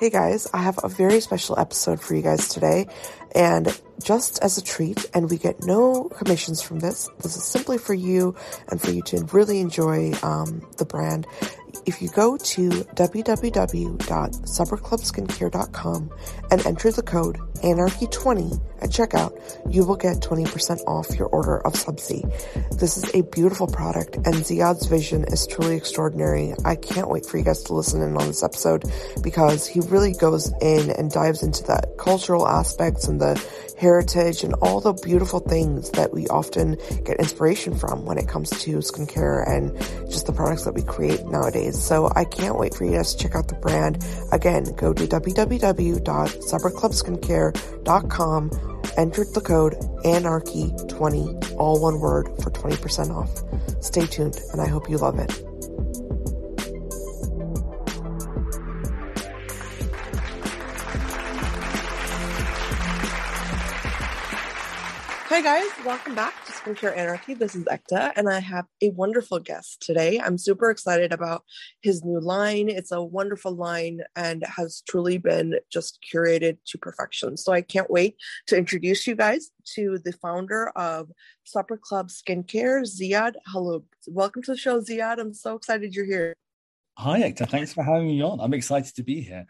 Hey guys, I have a very special episode for you guys today, and just as a treat, and we get no commissions from this, this is simply for you and for you to really enjoy the brand. If you go to www.supperclubskincare.com and enter the code ANARCHY20 at checkout, you will get 20% off your order of Sabzi. This is a beautiful product, and Ziad's vision is truly extraordinary. I can't wait for you guys to listen in on this episode because he really goes in and dives into the cultural aspects and the heritage and all the beautiful things that we often get inspiration from when it comes to skincare and just the products that we create nowadays. So I can't wait for you guys to check out the brand. Again, go to www.supperclubskincare.com, enter the code ANARCHY20, all one word, for 20% off. Stay tuned, and I hope you love it. Hi guys, welcome back to Skincare Anarchy. This is Ekta, and I have a wonderful guest today. I'm super excited about his new line. It's a wonderful line and has truly been just curated to perfection. So I can't wait to introduce you guys to the founder of Supper Club Skincare, Ziad Haloub. Welcome to the show, Ziad. I'm so excited you're here. Hi Ekta, thanks for having me on. I'm excited to be here.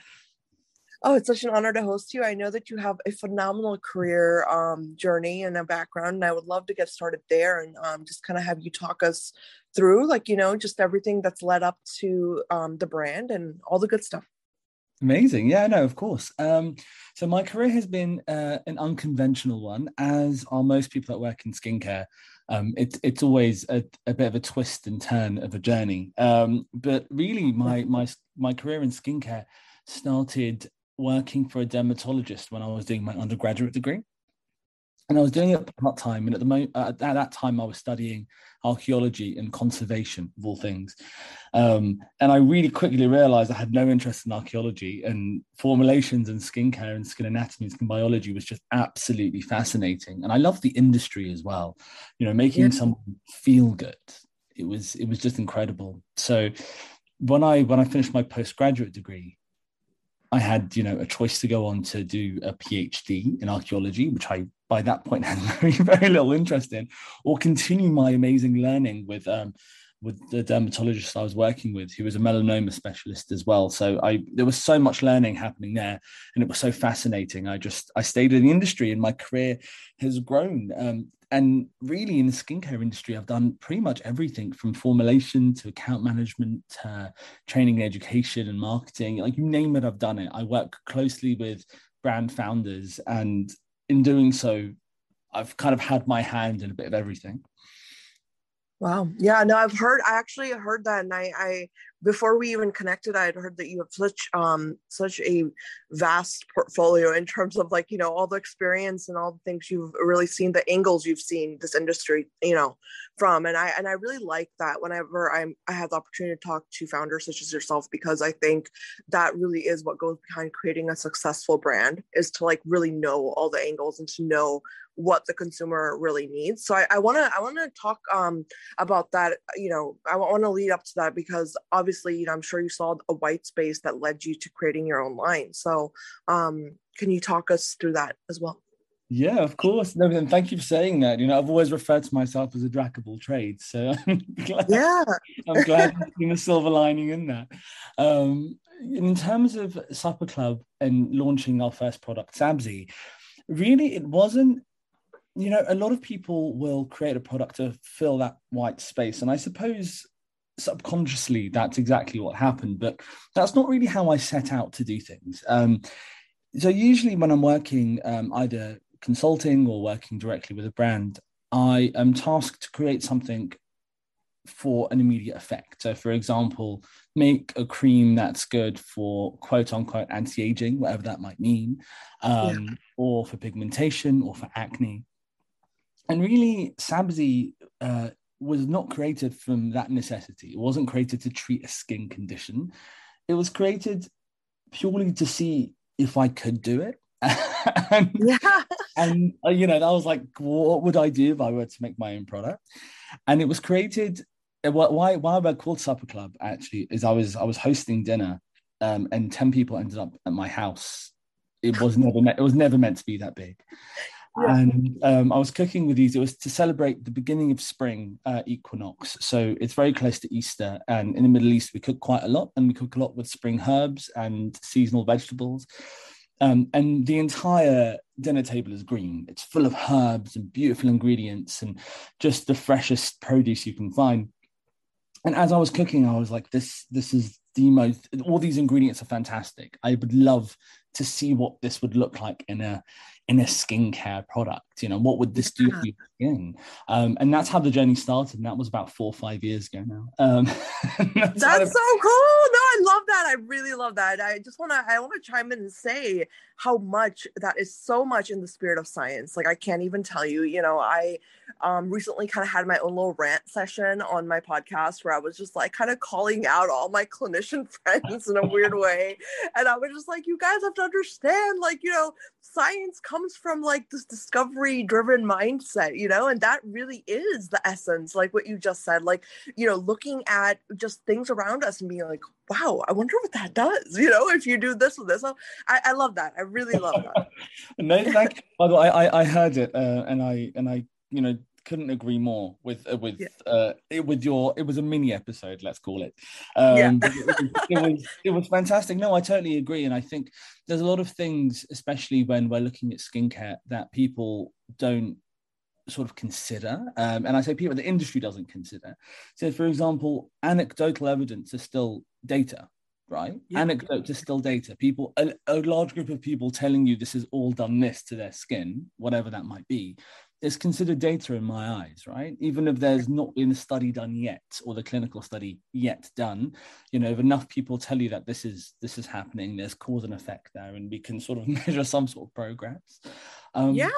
Oh, it's such an honor to host you. I know that you have a phenomenal career journey and a background, and I would love to get started there and just kind of have you talk us through, like, you know, just everything that's led up to the brand and all the good stuff. Amazing. Yeah, no, of course. So my career has been an unconventional one, as are most people that work in skincare. It's always a bit of a twist and turn of a journey. But really, my career in skincare started working for a dermatologist when I was doing my undergraduate degree, and I was doing it part-time, and at that time I was studying archaeology and conservation of all things, and I really quickly realized I had no interest in archaeology, and formulations and skincare and skin anatomy and skin biology was just absolutely fascinating, and I loved the industry as well, you know, making someone feel good. It was just incredible. So when I finished my postgraduate degree, I had, you know, a choice to go on to do a PhD in archaeology, which I, by that point, had very, very little interest in, or continue my amazing learning with the dermatologist I was working with, who was a melanoma specialist as well. So there was so much learning happening there, and it was so fascinating. I stayed in the industry, and my career has grown. And really, in the skincare industry, I've done pretty much everything from formulation to account management, training and education and marketing. Like, you name it, I've done it. I work closely with brand founders, and in doing so, I've kind of had my hand in a bit of everything. Wow. Yeah, no, I actually heard that. And I before we even connected, I had heard that you have such a vast portfolio in terms of, like, you know, all the experience and all the things you've really seen, the angles you've seen this industry, you know, from. And I really like that whenever I have the opportunity to talk to founders such as yourself, because I think that really is what goes behind creating a successful brand, is to, like, really know all the angles and to know what the consumer really needs. So I want to talk about that. You know, I want to lead up to that because obviously, you know, I'm sure you saw a white space that led you to creating your own line. So can you talk us through that as well? Yeah, of course. No, and thank you for saying that. You know, I've always referred to myself as a jack of all trades, so I'm glad I've seen a silver lining in that. In terms of Supper Club and launching our first product, Sabzi, really, it wasn't. You know, a lot of people will create a product to fill that white space, and I suppose subconsciously that's exactly what happened, but that's not really how I set out to do things. So usually when I'm working either consulting or working directly with a brand, I am tasked to create something for an immediate effect. So, for example, make a cream that's good for quote-unquote anti-aging, whatever that might mean, or for pigmentation or for acne. And really, Sabzi was not created from that necessity. It wasn't created to treat a skin condition. It was created purely to see if I could do it. And you know, I was like, what would I do if I were to make my own product? And it was created, why we're called Supper Club, actually, is I was hosting dinner and 10 people ended up at my house. It was never meant to be that big. Yeah. And I was cooking with these. It was to celebrate the beginning of spring equinox. So it's very close to Easter. And in the Middle East, we cook quite a lot, and we cook a lot with spring herbs and seasonal vegetables. And the entire dinner table is green. It's full of herbs and beautiful ingredients and just the freshest produce you can find. And as I was cooking, I was like, this is the most, all these ingredients are fantastic. I would love to see what this would look like in a skincare product. You know, what would this do for your skin? And that's how the journey started. And that was about 4 or 5 years ago now. That's so cool. No, I love that. I really love that. I want to chime in and say how much that is, so much in the spirit of science. Like, I can't even tell you, you know, I recently kind of had my own little rant session on my podcast where I was just like kind of calling out all my clinician friends in a weird way. And I was just like, you guys have to understand, like, you know, science comes from like this discovery driven mindset, you know, and that really is the essence, like what you just said, like, you know, looking at just things around us and being like, wow, I wonder what that does, you know, if you do this with this. So I love that. I really love that. No, thank you. By the way, I heard it and I you know, couldn't agree more with it was a mini episode, let's call it. It was fantastic. No, I totally agree. And I think there's a lot of things, especially when we're looking at skincare, that people don't sort of consider. And I say people, the industry doesn't consider. So for example, anecdotal evidence is still data, right? Yeah. Anecdotes is still data. People, a large group of people telling you this is all done this to their skin, whatever that might be, is considered data in my eyes, right? Even if there's not been a study done yet, or the clinical study yet done, you know, if enough people tell you that this is happening, there's cause and effect there, and we can sort of measure some sort of progress. Yeah.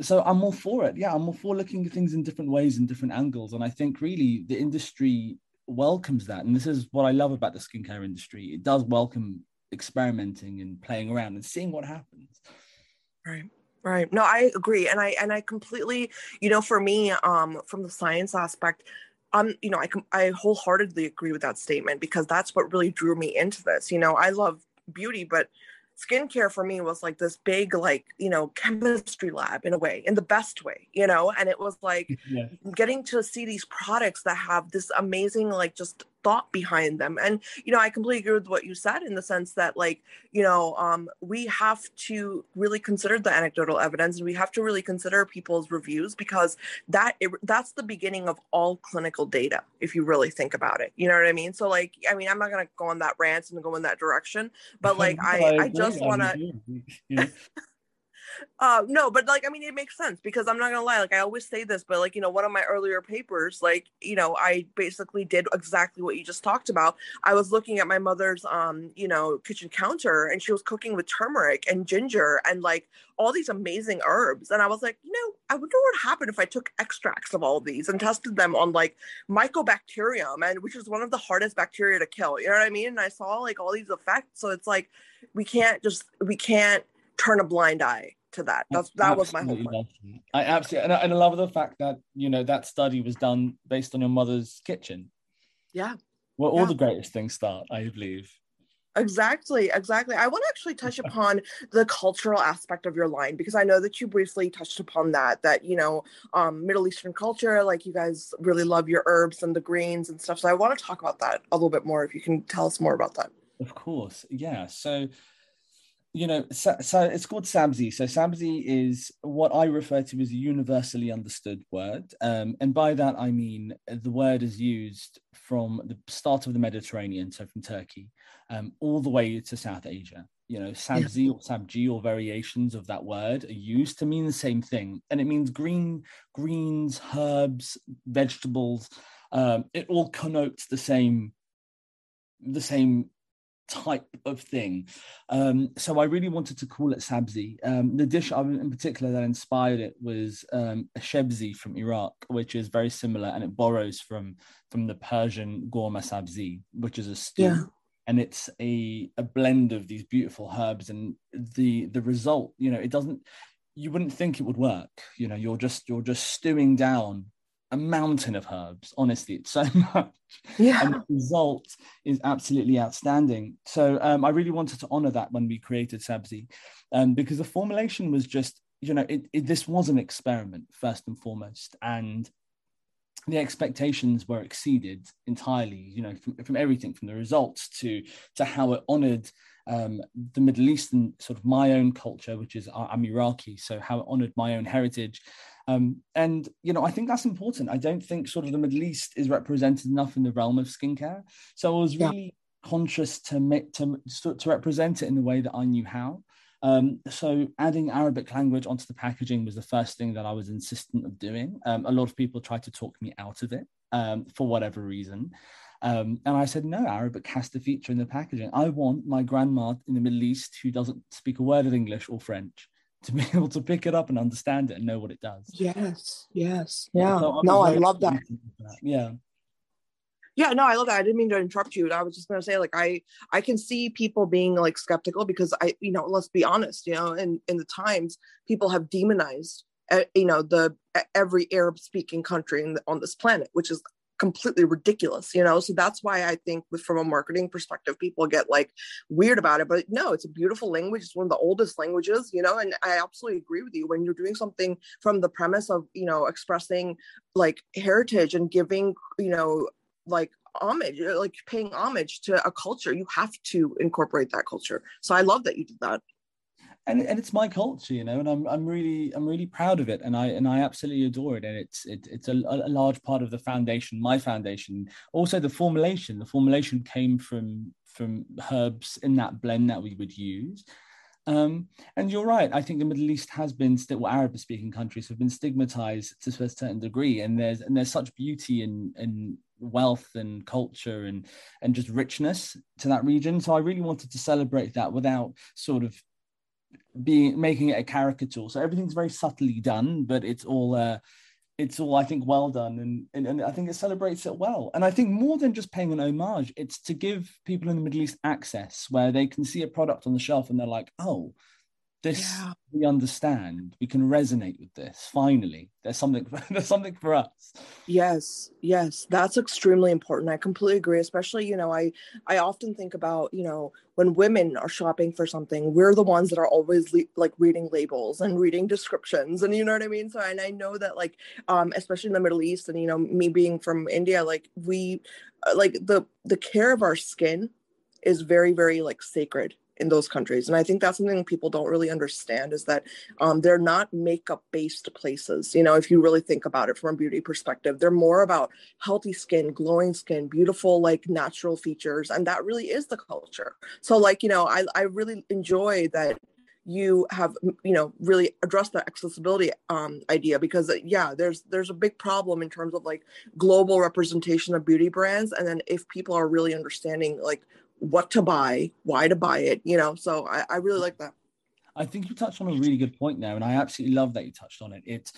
So I'm all for it. Yeah, I'm all for looking at things in different ways and different angles. And I think really the industry welcomes that. And this is what I love about the skincare industry. It does welcome experimenting and playing around and seeing what happens. Right. Right. No, I agree. And I completely, you know, for me, from the science aspect, you know, I wholeheartedly agree with that statement, because that's what really drew me into this. You know, I love beauty, but skincare for me was like this big, like, you know, chemistry lab in a way, in the best way, you know, and it was like getting to see these products that have this amazing, like, just thought behind them. And, you know, I completely agree with what you said in the sense that, like, you know, we have to really consider the anecdotal evidence, and we have to really consider people's reviews, because that's the beginning of all clinical data, if you really think about it. You know what I mean? So, like, I mean, I'm not going to go on that rant and go in that direction, but like, I just want to... no, but like, I mean, it makes sense, because I'm not gonna lie, like, I always say this, but like, you know, one of my earlier papers, like, you know, I basically did exactly what you just talked about. I was looking at my mother's, you know, kitchen counter, and she was cooking with turmeric and ginger and like all these amazing herbs. And I was like, you know, I wonder what happened if I took extracts of all of these and tested them on like Mycobacterium, and which is one of the hardest bacteria to kill. You know what I mean? And I saw like all these effects. So it's like, we can't turn a blind eye to that. That was my whole point. I absolutely, and I love the fact that, you know, that study was done based on your mother's kitchen. Yeah. Where all the greatest things start, I believe. Exactly. I want to actually touch upon the cultural aspect of your line, because I know that you briefly touched upon that, you know, Middle Eastern culture, like, you guys really love your herbs and the greens and stuff. So I want to talk about that a little bit more, if you can tell us more about that. Of course. Yeah. So, you know, so it's called Sabzi. So Sabzi is what I refer to as a universally understood word. And by that, I mean, the word is used from the start of the Mediterranean, so from Turkey, all the way to South Asia. You know, Sabzi or Sabji or variations of that word are used to mean the same thing. And it means greens, herbs, vegetables. It all connotes the same type of thing. So I really wanted to call it Sabzi. The dish in particular that inspired it was a shebzi from Iraq, which is very similar, and it borrows from the Persian gorma sabzi, which is a stew. Yeah. And it's a blend of these beautiful herbs, and the result, you know, you wouldn't think it would work. You know, you're just stewing down a mountain of herbs. Honestly, it's so much. Yeah. And the result is absolutely outstanding. So I really wanted to honor that when we created Sabzi, because the formulation was just, you know, this was an experiment first and foremost, and the expectations were exceeded entirely, you know, from everything, from the results to how it honored the Middle Eastern, sort of my own culture, which is I'm Iraqi, so how it honored my own heritage. And, you know, I think that's important. I don't think sort of the Middle East is represented enough in the realm of skincare. So I was really conscious to represent it in the way that I knew how. So adding Arabic language onto the packaging was the first thing that I was insistent of doing. A lot of people tried to talk me out of it for whatever reason. And I said, no, Arabic has to feature in the packaging. I want my grandma in the Middle East, who doesn't speak a word of English or French, to be able to pick it up and understand it and know what it does. Yes, yes. Yeah. So no, I love that. Yeah. Yeah, no, I love that. I didn't mean to interrupt you. I was just going to say, like, I can see people being like skeptical, because you know, let's be honest, you know, in the times, people have demonized, you know, every Arab speaking country on this planet, which is completely ridiculous, you know? So that's why I think from a marketing perspective, people get like weird about it, but no, it's a beautiful language. It's one of the oldest languages, you know, and I absolutely agree with you. When you're doing something from the premise of, you know, expressing like heritage and giving, you know, like homage, like paying homage to a culture, you have to incorporate that culture. So I love that you did that, and it's my culture, you know, and I'm really proud of it, and I absolutely adore it, and it's a large part of the foundation, my foundation. Also, the formulation came from herbs in that blend that we would use. And you're right. I think the Middle East has been Arab-speaking countries have been stigmatized to a certain degree, and there's such beauty and wealth and culture and just richness to that region. So I really wanted to celebrate that without sort of making it a caricature. So everything's very subtly done, but it's all I think well done, and I think it celebrates it well. And I think more than just paying an homage, it's to give people in the Middle East access where they can see a product on the shelf and they're like, oh, this we understand, we can resonate with this. Finally, there's something for us. Yes, that's extremely important. I completely agree. Especially, you know, I often think about, you know, when women are shopping for something, we're the ones that are always like reading labels and reading descriptions, and you know what I mean. So, and I know that, like, especially in the Middle East, and you know, me being from India, like we, like the care of our skin is very, very like sacred in those countries. And I think that's something people don't really understand, is that they're not makeup based places. You know, if you really think about it from a beauty perspective, they're more about healthy skin, glowing skin, beautiful, like natural features. And that really is the culture. So like, you know, I really enjoy that you have, you know, really addressed the accessibility idea, because yeah, there's a big problem in terms of like global representation of beauty brands. And then if people are really understanding like what to buy, why to buy it, you know, so I really like that. I think you touched on a really good point there, and I absolutely love that you touched on it. It's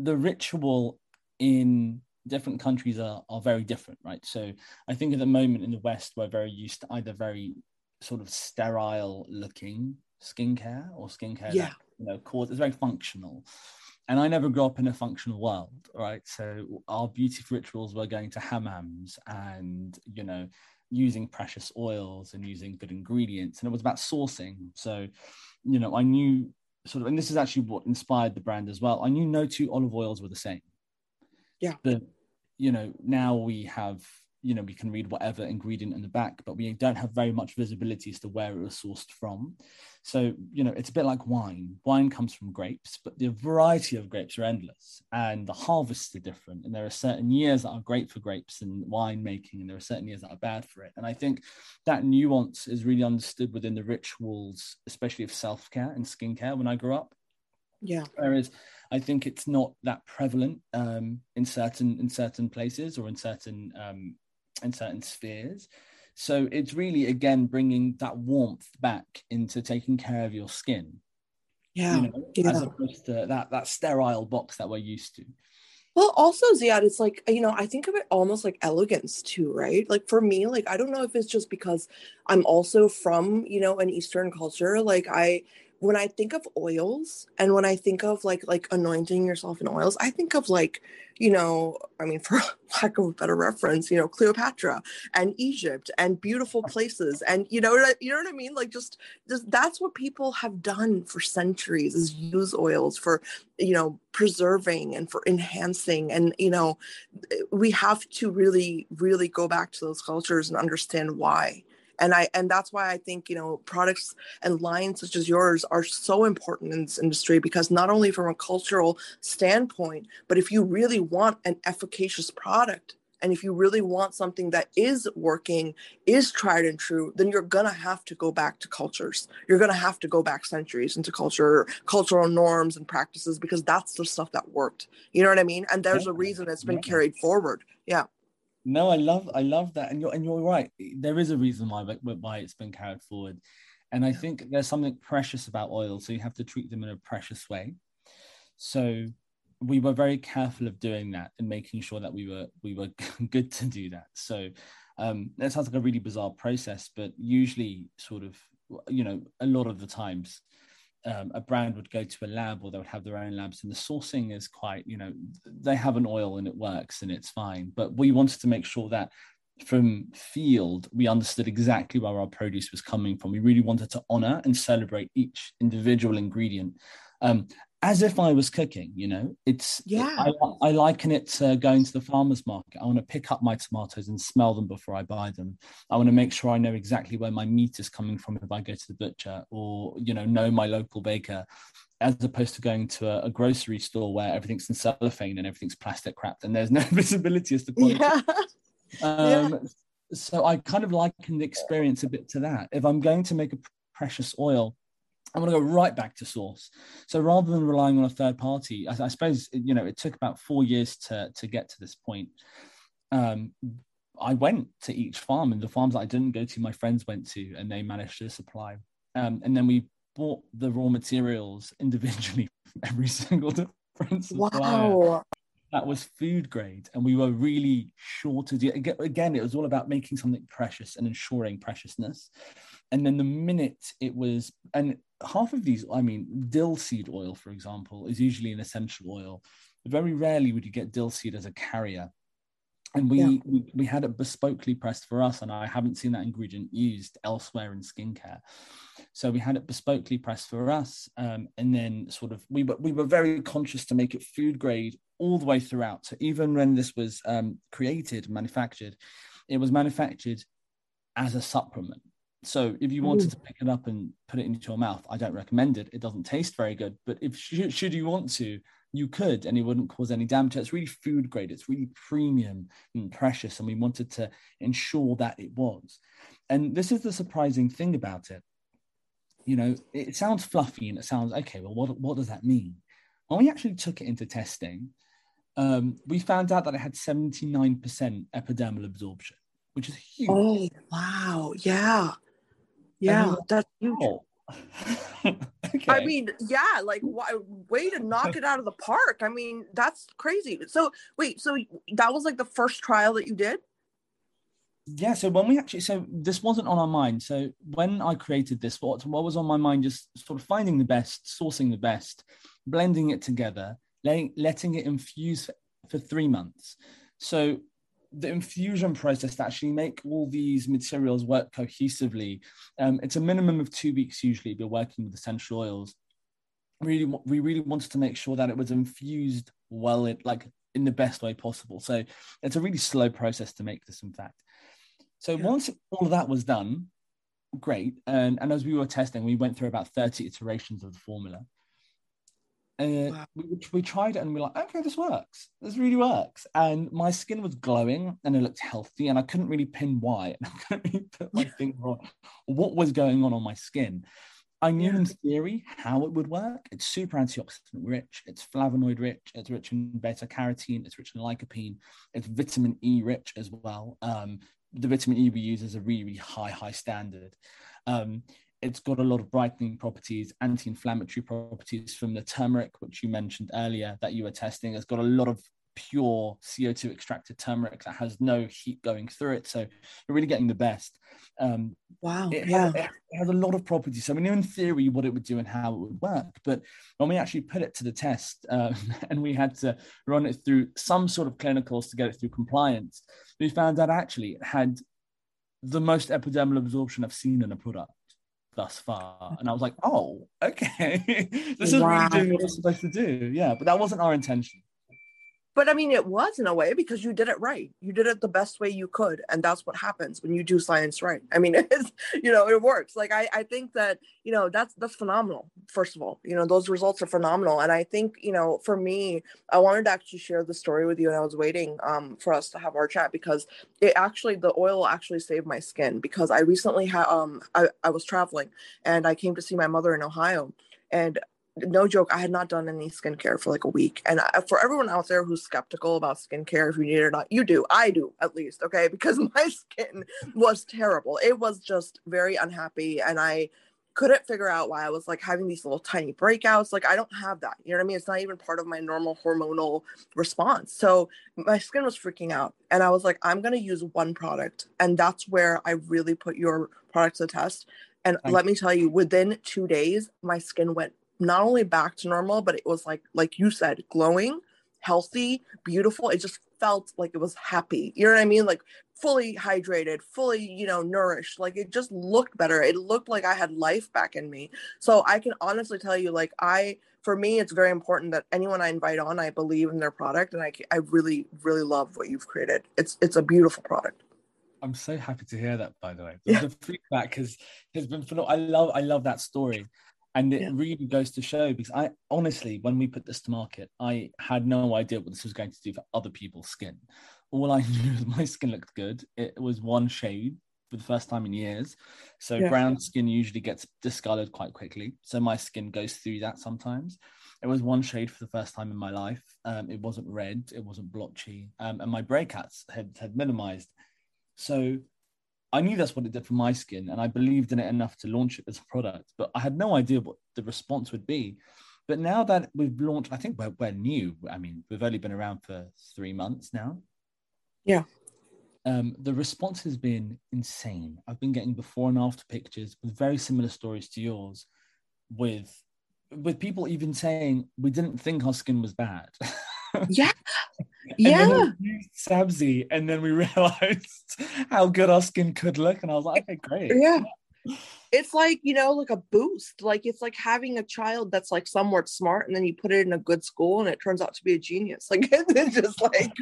the ritual in different countries are very different, right? So I think at the moment in the West, we're very used to either very sort of sterile looking skincare or skincare that, you know, it's very functional. And I never grew up in a functional world, right? So our beauty rituals were going to hammams and, you know, using precious oils and using good ingredients, and it was about sourcing. So, you know, I knew sort of, and this is actually what inspired the brand as well, I knew no two olive oils were the same. Yeah. But, you know, now we have, you know, we can read whatever ingredient in the back, but we don't have very much visibility as to where it was sourced from. So, you know, it's a bit like wine. Wine comes from grapes, but the variety of grapes are endless, and the harvests are different. And there are certain years that are great for grapes and winemaking, and there are certain years that are bad for it. And I think that nuance is really understood within the rituals, especially of self-care and skincare when I grew up. Yeah. Whereas I think it's not that prevalent in certain places or in certain spheres. So it's really, again, bringing that warmth back into taking care of your skin. Yeah. You know, yeah. As opposed to that sterile box that we're used to. Well, also, Ziad, it's like, you know, I think of it almost like elegance too, right? Like for me, like, I don't know if it's just because I'm also from, you know, an Eastern culture. Like I, when I think of oils and when I think of like anointing yourself in oils, I think of like, you know, I mean, for lack of a better reference, you know, Cleopatra and Egypt and beautiful places. And, you know what I mean? Like just that's what people have done for centuries, is use oils for, you know, preserving and for enhancing. And, you know, we have to really, really go back to those cultures and understand why. And that's why I think, you know, products and lines such as yours are so important in this industry, because not only from a cultural standpoint, but if you really want an efficacious product, and if you really want something that is working, is tried and true, then you're going to have to go back to cultures. You're going to have to go back centuries into cultural norms and practices, because that's the stuff that worked. You know what I mean? And there's a reason that's been carried forward. Yeah. No, I love that. And you're right. There is a reason why it's been carried forward. And I think there's something precious about oil. So you have to treat them in a precious way. So we were very careful of doing that and making sure that we were good to do that. So that sounds like a really bizarre process, but usually sort of, you know, a lot of the times a brand would go to a lab, or they would have their own labs, and the sourcing is quite, you know, they have an oil and it works and it's fine. But we wanted to make sure that from field, we understood exactly where our produce was coming from. We really wanted to honor and celebrate each individual ingredient. As if I was cooking, you know, I liken it to going to the farmer's market. I want to pick up my tomatoes and smell them before I buy them. I want to make sure I know exactly where my meat is coming from if I go to the butcher, or, you know my local baker, as opposed to going to a grocery store where everything's in cellophane and everything's plastic wrapped and there's no visibility as to quality. Yeah. So I kind of liken the experience a bit to that. If I'm going to make a precious oil, I'm going to go right back to source. So rather than relying on a third party, I suppose, you know, it took about 4 years to get to this point. I went to each farm, and the farms that I didn't go to, my friends went to, and they managed to supply. And then we bought the raw materials individually from every single different supplier. Wow. That was food grade, and we were really sure to do it. Again, it was all about making something precious and ensuring preciousness. And then the minute it was, and half of these, I mean, dill seed oil, for example, is usually an essential oil. Very rarely would you get dill seed as a carrier. And we had it bespokely pressed for us, and I haven't seen that ingredient used elsewhere in skincare. So we had it bespokely pressed for us, and then sort of we were very conscious to make it food grade all the way throughout. So even when this was manufactured, it was manufactured as a supplement. So if you wanted to pick it up and put it into your mouth, I don't recommend it. It doesn't taste very good. But if should you want to, you could, and it wouldn't cause any damage. It's really food grade. It's really premium and precious. And we wanted to ensure that it was. And this is the surprising thing about it. You know, it sounds fluffy and it sounds, okay, well, what does that mean? When we actually took it into testing, we found out that it had 79% epidermal absorption, which is huge. Oh, wow. Yeah. Yeah, that's huge. Okay. I mean, yeah, like way to knock it out of the park. I mean, that's crazy. So wait, so that was like the first trial that you did? Yeah, so when we actually, so this wasn't on our mind. So when I created this, what was on my mind, just sort of finding the best, sourcing the best, blending it together, letting it infuse for 3 months. So the infusion process to actually make all these materials work cohesively, it's a minimum of 2 weeks usually if you're working with essential oils. We really wanted to make sure that it was infused well, in the best way possible. So it's a really slow process to make this, in fact. So once all of that was done, great. And as we were testing, we went through about 30 iterations of the formula. Wow. We tried it and we're like, okay, this works. This really works. And my skin was glowing and it looked healthy, and I couldn't really pin why. And I couldn't really put my finger on what was going on my skin. I knew in theory how it would work. It's super antioxidant rich. It's flavonoid rich. It's rich in beta carotene. It's rich in lycopene. It's vitamin E rich as well. The vitamin E we use is a really, really high standard. It's got a lot of brightening properties, anti-inflammatory properties from the turmeric, which you mentioned earlier that you were testing. It's got a lot of pure CO2 extracted turmeric that has no heat going through it. So you're really getting the best. Wow. It has a lot of properties. So we knew in theory what it would do and how it would work. But when we actually put it to the test and we had to run it through some sort of clinicals to get it through compliance, we found out actually it had the most epidermal absorption I've seen in a product thus far. And I was like, oh, okay. This is really doing what it's supposed to do. Yeah, but that wasn't our intention. But I mean, it was in a way, because you did it right. You did it the best way you could. And that's what happens when you do science right. I mean, it's, you know, it works. Like, I think that, you know, that's phenomenal. First of all, you know, those results are phenomenal. And I think, you know, for me, I wanted to actually share the story with you. And I was waiting for us to have our chat, because it actually, the oil actually saved my skin, because I recently had, I was traveling and I came to see my mother in Ohio, and no joke, I had not done any skincare for like a week. And for everyone out there who's skeptical about skincare, if you need it or not, you do. I do, at least, okay? Because my skin was terrible. It was just very unhappy. And I couldn't figure out why I was like having these little tiny breakouts. Like, I don't have that. You know what I mean? It's not even part of my normal hormonal response. So my skin was freaking out. And I was like, I'm going to use one product. And that's where I really put your product to the test. And let me tell you, within 2 days, my skin went not only back to normal, but it was like you said, glowing, healthy, beautiful. It just felt like it was happy. You know what I mean? Like fully hydrated, fully, you know, nourished. Like it just looked better. It looked like I had life back in me. So I can honestly tell you, like for me, it's very important that anyone I invite on, I believe in their product. And I really, really love what you've created. It's a beautiful product. I'm so happy to hear that, by the way. The feedback has been phenomenal. I love that story. And it really goes to show, because I honestly, when we put this to market, I had no idea what this was going to do for other people's skin. All I knew was my skin looked good. It was one shade for the first time in years. So brown skin usually gets discolored quite quickly. So my skin goes through that sometimes. It was one shade for the first time in my life. It wasn't red. It wasn't blotchy. And my breakouts had minimized. So I knew that's what it did for my skin, and I believed in it enough to launch it as a product, but I had no idea what the response would be. But now that we've launched, I think we're new. I mean, we've only been around for 3 months now. Yeah. The response has been insane. I've been getting before and after pictures with very similar stories to yours, with people even saying, we didn't think our skin was bad. Yeah. Yeah, Sabzi, and then we realized how good our skin could look, and I was like, okay, great. Yeah, it's like, you know, like a boost. Like it's like having a child that's like somewhat smart, and then you put it in a good school, and it turns out to be a genius. Like it's just like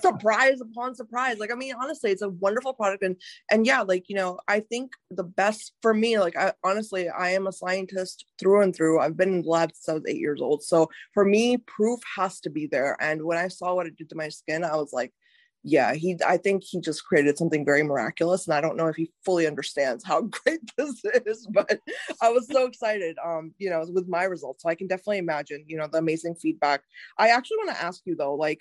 surprise upon surprise. Like I mean, honestly, it's a wonderful product, and yeah, like you know, I think the best for me. Like I am a scientist through and through. I've been in the lab since I was 8 years old. So for me, proof has to be there. And when I saw what it did to my skin, I was like, yeah, I think he just created something very miraculous. And I don't know if he fully understands how great this is, but I was so excited, you know, with my results. So I can definitely imagine, you know, the amazing feedback. I actually want to ask you though, like,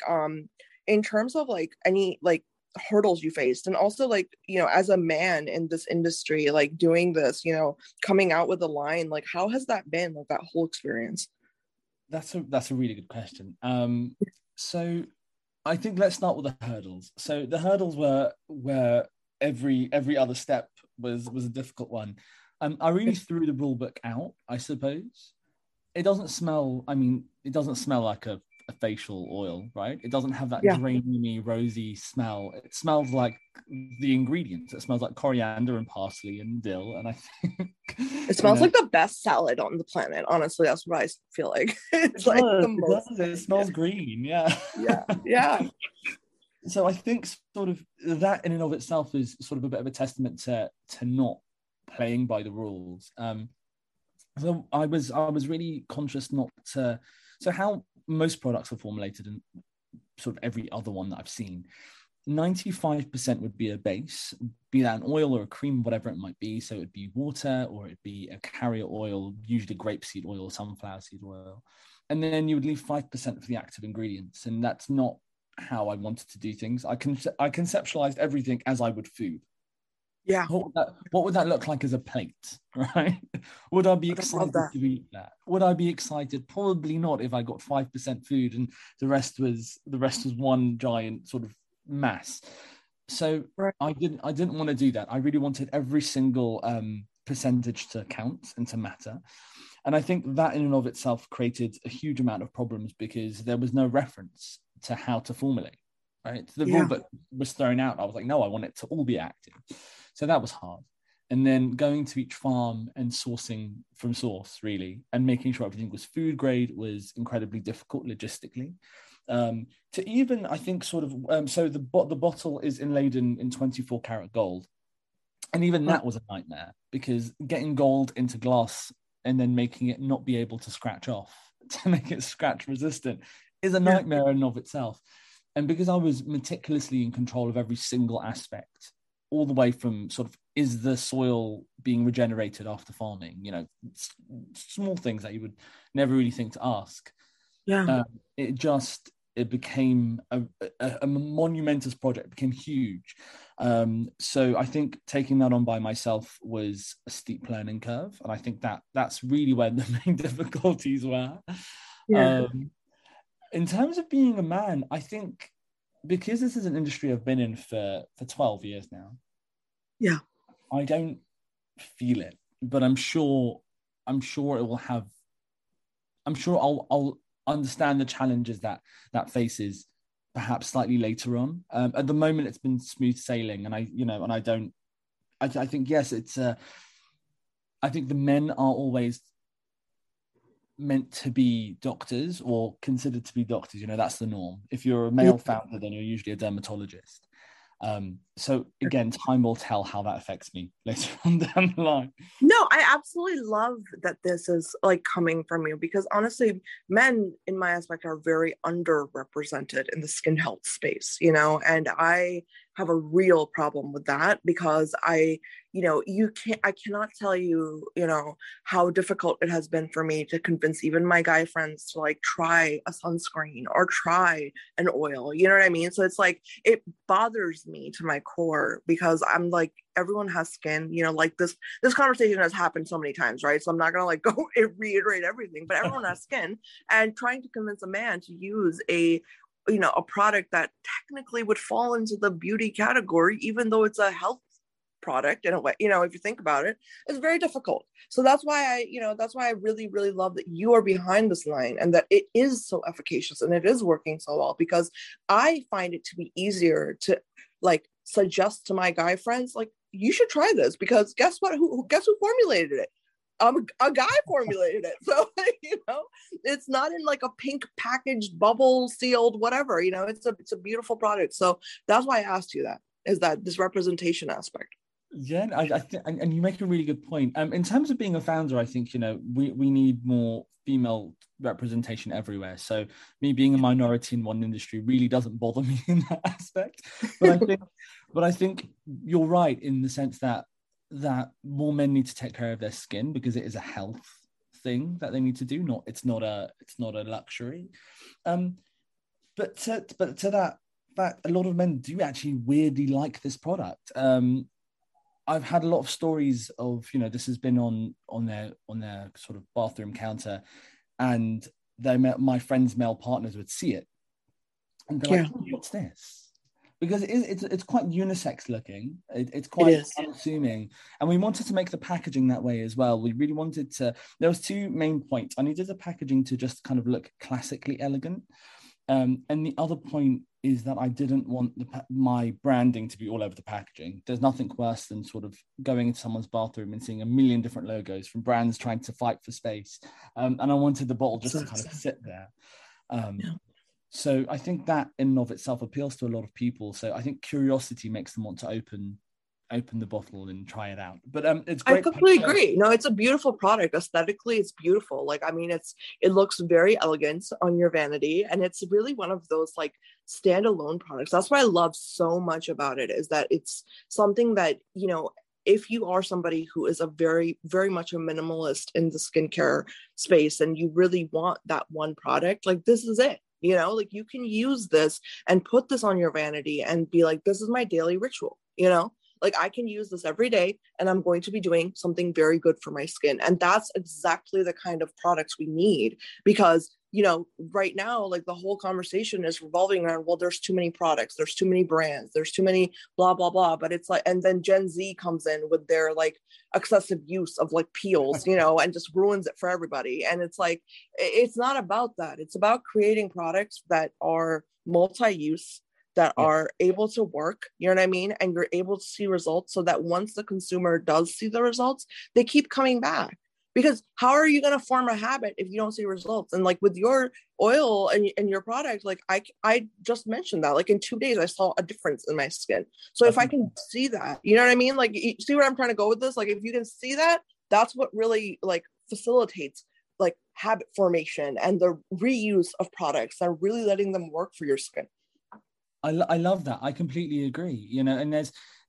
in terms of like any, like, hurdles you faced, and also like, you know, as a man in this industry, like doing this, you know, coming out with a line, like how has that been, like that whole experience? That's a really good question. So I think let's start with the hurdles. So the hurdles were where every other step was a difficult one. I really threw the rule book out, I suppose. It doesn't smell like a facial oil, right? It doesn't have that grainy, rosy smell. It smells like the ingredients. It smells like coriander and parsley and dill. And I think it smells like the best salad on the planet. Honestly, that's what I feel like. It's like the most. It smells green. Yeah. Yeah. Yeah. So I think sort of that in and of itself is sort of a bit of a testament to not playing by the rules. So I was really conscious not to. So how most products are formulated, and sort of every other one that I've seen, 95% would be a base, be that an oil or a cream, whatever it might be. So it'd be water, or it'd be a carrier oil, usually grapeseed oil, sunflower seed oil. And then you would leave 5% for the active ingredients. And that's not how I wanted to do things. I conceptualized everything as I would food. Yeah. What would that look like as a plate, right? Would I be excited to eat that? Would I be excited? Probably not if I got 5% food and the rest was one giant sort of mass. So right. I didn't want to do that. I really wanted every single percentage to count and to matter. And I think that in and of itself created a huge amount of problems because there was no reference to how to formulate. Right, the rule book was thrown out. I was like, no, I want it to all be active. So that was hard. And then going to each farm and sourcing from source, really, and making sure everything was food grade was incredibly difficult logistically. To even, I think, sort of, so the bottle is inlaid in 24 karat gold. And even that was a nightmare because getting gold into glass and then making it not be able to scratch off, to make it scratch resistant is a nightmare in and of itself. And because I was meticulously in control of every single aspect, all the way from sort of, is the soil being regenerated after farming? You know, small things that you would never really think to ask. Yeah. It became a monumentous project, it became huge. So I think taking that on by myself was a steep learning curve. And I think that's really where the main difficulties were. Yeah. In terms of being a man, I think because this is an industry I've been in for 12 years now, yeah, I don't feel it, but I'm sure it will have. I'm sure I'll understand the challenges that faces perhaps slightly later on. At the moment, it's been smooth sailing, I think the men are always meant to be doctors or considered to be doctors. You know, that's the norm. If you're a male founder, then you're usually a dermatologist. So again, time will tell how that affects me later on down the line. No, I absolutely love that this is like coming from you, because honestly, men in my aspect are very underrepresented in the skin health space, you know, and I have a real problem with that because I cannot tell you, you know, how difficult it has been for me to convince even my guy friends to like try a sunscreen or try an oil, you know what I mean? So it's like, it bothers me to my core because I'm like, everyone has skin, you know, like this conversation has happened so many times, right? So I'm not going to like go and reiterate everything, but everyone has skin, and trying to convince a man to use a product that technically would fall into the beauty category, even though it's a health product in a way, you know, if you think about it, it's very difficult. So that's why I really, really love that you are behind this line and that it is so efficacious and it is working so well, because I find it to be easier to like suggest to my guy friends, like, you should try this because guess what? Guess who formulated it? A guy formulated it. So, you know, it's not in like a pink packaged bubble sealed, whatever, you know, it's a beautiful product. So that's why I asked you that, is that this representation aspect. Yeah. And you make a really good point. In terms of being a founder, I think, you know, we need more female representation everywhere. So me being a minority in one industry really doesn't bother me in that aspect, but I think you're right in the sense that more men need to take care of their skin because it is a health thing that they need to do. It's not a luxury. But to that fact, a lot of men do actually weirdly like this product. I've had a lot of stories of, you know, this has been on their sort of bathroom counter, and my friends' male partners would see it and be like, what's this? Because it's quite unisex looking. It's quite unassuming. And we wanted to make the packaging that way as well. We really wanted to, there was two main points. I needed the packaging to just kind of look classically elegant. And the other point is that I didn't want my branding to be all over the packaging. There's nothing worse than sort of going into someone's bathroom and seeing a million different logos from brands trying to fight for space. And I wanted the bottle just to kind of sit there. So I think that in and of itself appeals to a lot of people. So I think curiosity makes them want to open the bottle and try it out. But it's great. I completely agree. No, it's a beautiful product. Aesthetically, it's beautiful. Like, I mean, it looks very elegant on your vanity. And it's really one of those like standalone products. That's what I love so much about it, is that it's something that, you know, if you are somebody who is a very, very much a minimalist in the skincare space and you really want that one product, like this is it. You know, like you can use this and put this on your vanity and be like, this is my daily ritual, you know, Like, I can use this every day and I'm going to be doing something very good for my skin. And that's exactly the kind of products we need, because, you know, right now, like, the whole conversation is revolving around, well, there's too many products, there's too many brands, there's too many blah, blah, blah. But it's like, and then Gen Z comes in with their like excessive use of like peels, you know, and just ruins it for everybody. And it's like, it's not about that. It's about creating products that are multi-use, that are able to work, you know what I mean? And you're able to see results, so that once the consumer does see the results, they keep coming back. Because how are you going to form a habit if you don't see results? And like with your oil and your product, like I just mentioned that, like in 2 days, I saw a difference in my skin. So if I can see that, you know what I mean? Like, you see where I'm trying to go with this? Like, if you can see that, that's what really like facilitates like habit formation and the reuse of products and really letting them work for your skin. I love that. I completely agree. You know, and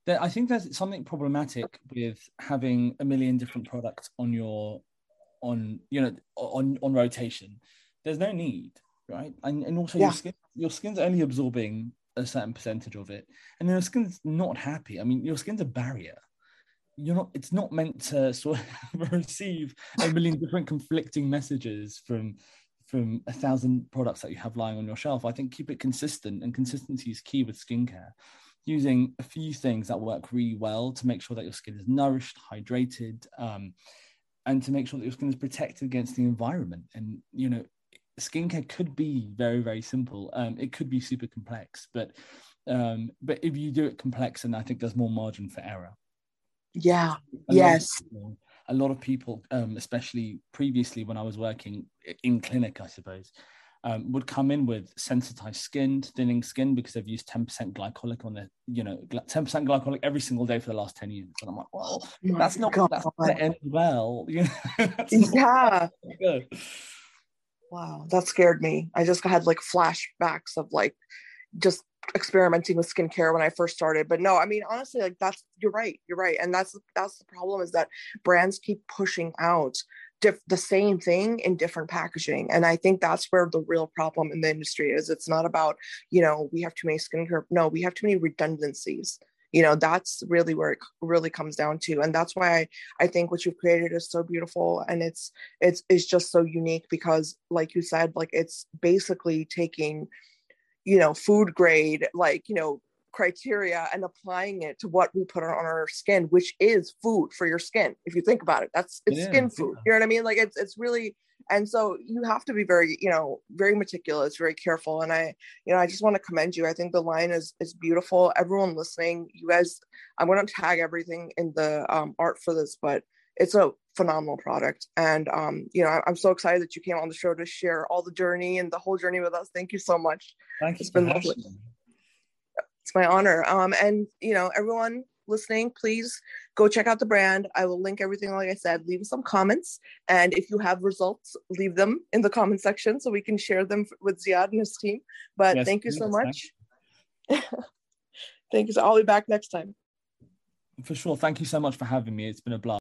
I think there's something problematic with having a million different products on rotation. There's no need, right? And also your skin's only absorbing a certain percentage of it, and your skin's not happy. I mean, your skin's a barrier. It's not meant to sort of receive a million different conflicting messages from 1,000 products that you have lying on your shelf. I think keep it consistent, and consistency is key with skincare. Using a few things that work really well to make sure that your skin is nourished, hydrated, and to make sure that your skin is protected against the environment. And, you know, skincare could be very, very simple. It could be super complex, but if you do it complex, then I think there's more margin for error. Yeah, a lot of people, especially previously when I was working in clinic, I suppose, would come in with sensitized skin, thinning skin, because they've used 10% glycolic on their, 10% glycolic every single day for the last 10 years. And I'm like, well, that's not end well. You know? Good. Wow, that scared me. I just had like flashbacks of like just experimenting with skincare when I first started. But no, I mean, honestly, like you're right. And that's the problem, is that brands keep pushing out the same thing in different packaging. And I think that's where the real problem in the industry is. It's not about, we have too many skincare. No, we have too many redundancies. That's really where it really comes down to. And that's why I think what you've created is so beautiful. And it's just so unique, because like you said, like it's basically taking, food grade, criteria and applying it to what we put on our skin, which is food for your skin. If you think about it, skin food. You know what I mean? Like it's really, and so you have to be very, very meticulous, very careful. And I just want to commend you. I think the line is beautiful. Everyone listening, you guys, I'm going to tag everything in the art for this, but it's a phenomenal product. And, I'm so excited that you came on the show to share all the journey and the whole journey with us. Thank you so much. Thank you. It's been lovely. It's my honor. And everyone listening, please go check out the brand. I will link everything. Like I said, leave some comments, and if you have results, leave them in the comment section so we can share them with Ziad and his team. But thank you so much. Thank you. So I'll be back next time. For sure. Thank you so much for having me. It's been a blast.